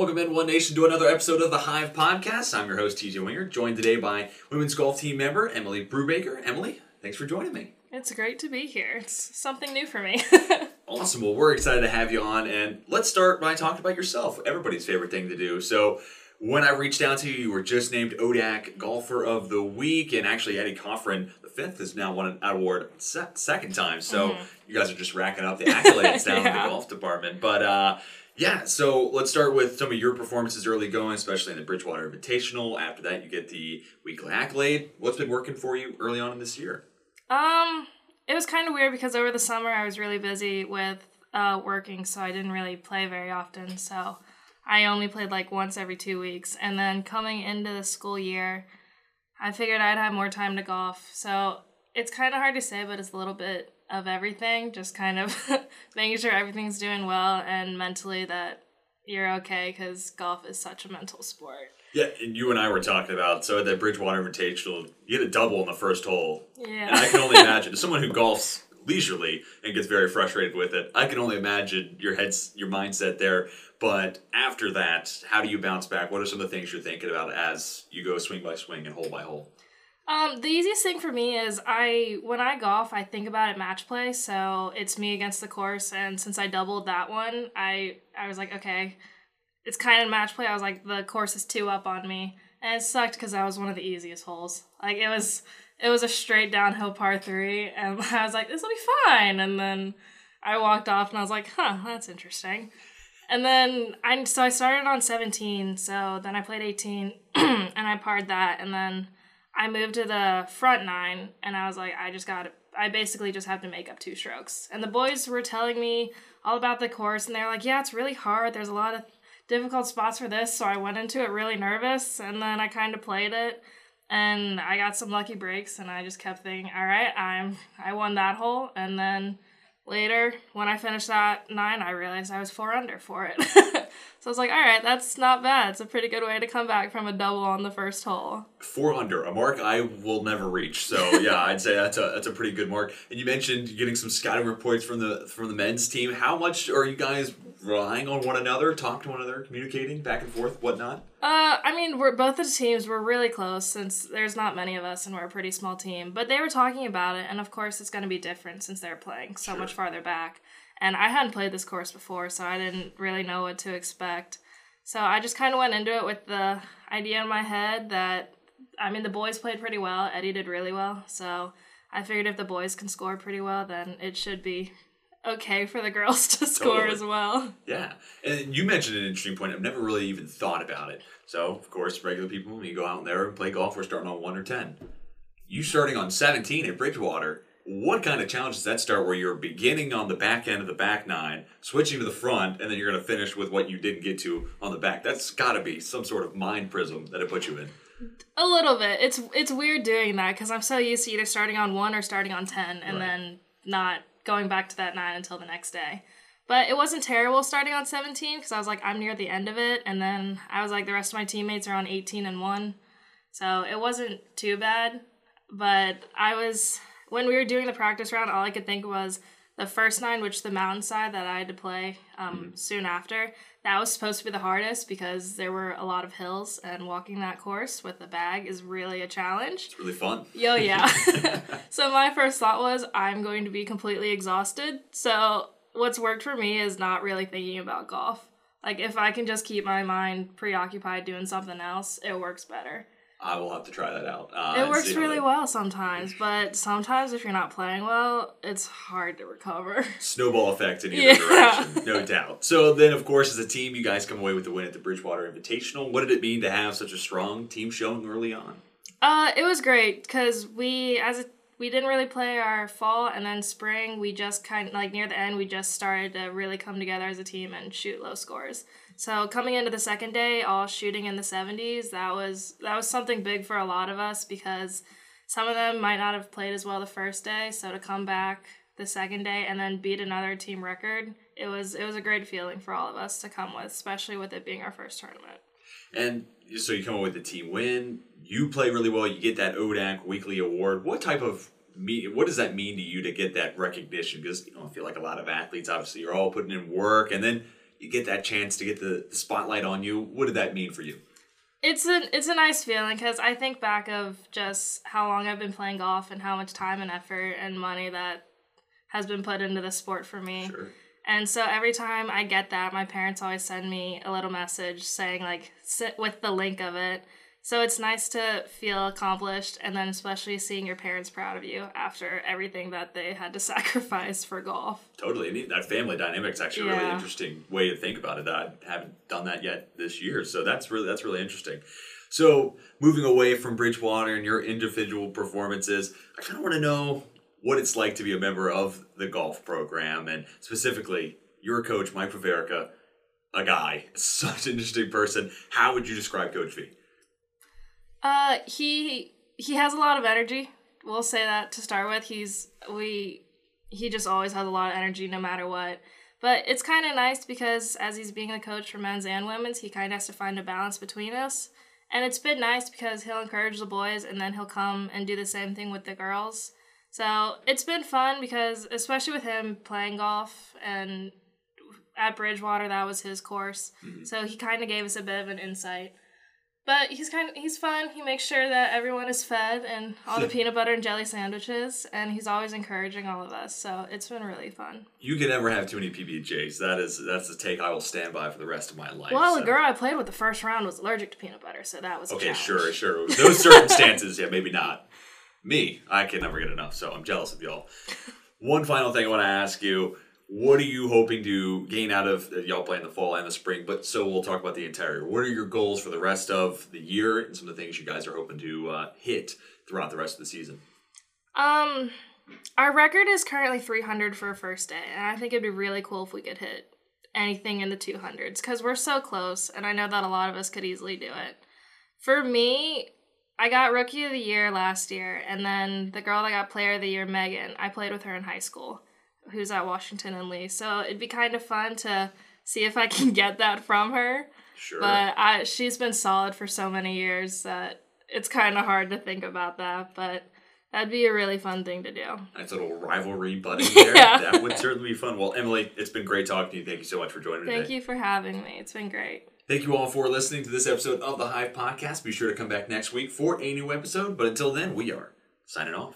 Welcome in, One Nation, to another episode of The Hive Podcast. I'm your host, TJ Winger, joined today by women's golf team member Emily Brubaker. Emily, thanks for joining me. It's great to be here. It's something new for me. Awesome. Well, we're excited to have you on, and let's start by talking about yourself, everybody's favorite thing to do. So when I reached out to you, you were just named ODAC Golfer of the Week, and actually Eddie Coffrin, the fifth, has now won an award second time. So you guys are just racking up the accolades down in the golf department. But yeah, so let's start with some of your performances early going, especially in the Bridgewater Invitational. After that, you get the weekly accolade. What's been working for you early on in this year? It was kind of weird because over the summer I was really busy with working, so I didn't really play very often. So I only played like once every 2 weeks. And then coming into the school year, I figured I'd have more time to golf. So it's kind of hard to say, but it's a little bit of everything, just kind of making sure everything's doing well and mentally that you're okay, because golf is such a mental sport. Yeah, and you and I were talking about, so at that Bridgewater Invitational, you hit a double on the first hole. Yeah. And I can only imagine, as someone who golfs leisurely and gets very frustrated with it, I can only imagine your mindset there. But after that, how do you bounce back? What are some of the things you're thinking about as you go swing by swing and hole by hole? The easiest thing for me is when I golf, I think about it match play. So it's me against the course. And since I doubled that one, I was like, okay, it's kind of match play. I was like, the course is 2 up on me. And it sucked because that was one of the easiest holes. Like it was a straight downhill par 3. And I was like, this will be fine. And then I walked off and I was like, huh, that's interesting. And then so I started on 17. So then I played 18 and I parred that. And then I moved to the front 9, and I was like, I basically just have to make up 2 strokes. And the boys were telling me all about the course, and they're like, yeah, it's really hard. There's a lot of difficult spots for this. So I went into it really nervous, and then I kind of played it, and I got some lucky breaks, and I just kept thinking, all right, I won that hole. And then later, when I finished that 9, I realized I was 4 under for it. So I was like, all right, that's not bad. It's a pretty good way to come back from a double on the first hole. 4 under, a mark I will never reach. So yeah, I'd say that's a pretty good mark. And you mentioned getting some scouting reports from the men's team. How much are you guys relying on one another, talking to one another, communicating back and forth, whatnot? I mean, both of the teams were really close, since there's not many of us and we're a pretty small team. But they were talking about it, and of course it's going to be different since they're playing so much farther back. And I hadn't played this course before, so I didn't really know what to expect. So I just kind of went into it with the idea in my head that, I mean, the boys played pretty well. Eddie did really well. So I figured if the boys can score pretty well, then it should be okay for the girls to score as well. Yeah. And you mentioned an interesting point. I've never really even thought about it. So, of course, regular people, when you go out there and play golf, we're starting on 1 or 10. You starting on 17 at Bridgewater, what kind of challenge does that start, where you're beginning on the back end of the back 9, switching to the front, and then you're going to finish with what you didn't get to on the back? That's got to be some sort of mind prism that it puts you in. A little bit. It's weird doing that because I'm so used to either starting on 1 or starting on 10 and then not going back to that 9 until the next day. But it wasn't terrible starting on 17 because I was like, I'm near the end of it. And then I was like, the rest of my teammates are on 18 and 1. So it wasn't too bad. But when we were doing the practice round, all I could think was the first 9, which the mountain side that I had to play soon after, that was supposed to be the hardest because there were a lot of hills, and walking that course with the bag is really a challenge. It's really fun. Yo, yeah. So my first thought was, I'm going to be completely exhausted. So what's worked for me is not really thinking about golf. Like, if I can just keep my mind preoccupied doing something else, it works better. I will have to try that out. It works really well sometimes, but sometimes if you're not playing well, it's hard to recover. Snowball effect in either direction, no doubt. So then, of course, as a team, you guys come away with the win at the Bridgewater Invitational. What did it mean to have such a strong team showing early on? It was great because we didn't really play our fall, and then spring, we just kind of, like, near the end, we just started to really come together as a team and shoot low scores. So coming into the second day, all shooting in the 70s, that was something big for a lot of us because some of them might not have played as well the first day. So to come back the second day and then beat another team record, it was a great feeling for all of us to come with, especially with it being our first tournament. And so you come up with the team win, you play really well, you get that ODAC weekly award. What does that mean to you to get that recognition? Because I feel like a lot of athletes, obviously, you're all putting in work, and then you get that chance to get the spotlight on you. What did that mean for you? It's a nice feeling, because I think back of just how long I've been playing golf and how much time and effort and money that has been put into the sport for me. Sure. And so every time I get that, my parents always send me a little message saying, like, sit with the link of it. So it's nice to feel accomplished, and then especially seeing your parents proud of you after everything that they had to sacrifice for golf. Totally. I mean, that family dynamic is actually a really interesting way to think about it. I haven't done that yet this year, so that's really interesting. So moving away from Bridgewater and your individual performances, I kind of want to know what it's like to be a member of the golf program, and specifically your coach, Mike Paverica, a guy, such an interesting person. How would you describe Coach V? He has a lot of energy. We'll say that to start with. He just always has a lot of energy no matter what. But it's kind of nice because as he's being a coach for men's and women's, he kind of has to find a balance between us. And it's been nice because he'll encourage the boys and then he'll come and do the same thing with the girls. So it's been fun because, especially with him playing golf and at Bridgewater, that was his course. Mm-hmm. So he kind of gave us a bit of an insight. But he's fun. He makes sure that everyone is fed and all the peanut butter and jelly sandwiches, and he's always encouraging all of us. So it's been really fun. You can never have too many PB&Js. That's the take I will stand by for the rest of my life. Well, the girl I played with the first round was allergic to peanut butter, so that was a challenge. Sure. Those circumstances, yeah, maybe not. Me, I can never get enough, so I'm jealous of y'all. One final thing I want to ask you. What are you hoping to gain out of y'all playing the fall and the spring? But so we'll talk about the entire year. What are your goals for the rest of the year and some of the things you guys are hoping to hit throughout the rest of the season? Our record is currently 300 for a first day, and I think it'd be really cool if we could hit anything in the 200s because we're so close, and I know that a lot of us could easily do it. For me, I got Rookie of the Year last year, and then the girl that got Player of the Year, Megan, I played with her in high school, who's at Washington and Lee. So it'd be kind of fun to see if I can get that from her. Sure. But she's been solid for so many years that it's kind of hard to think about that. But that'd be a really fun thing to do. Nice little rivalry budding there. Yeah. That would certainly be fun. Well, Emily, it's been great talking to you. Thank you so much for joining me today. Thank you for having me. It's been great. Thank you all for listening to this episode of The Hive Podcast. Be sure to come back next week for a new episode. But until then, we are signing off.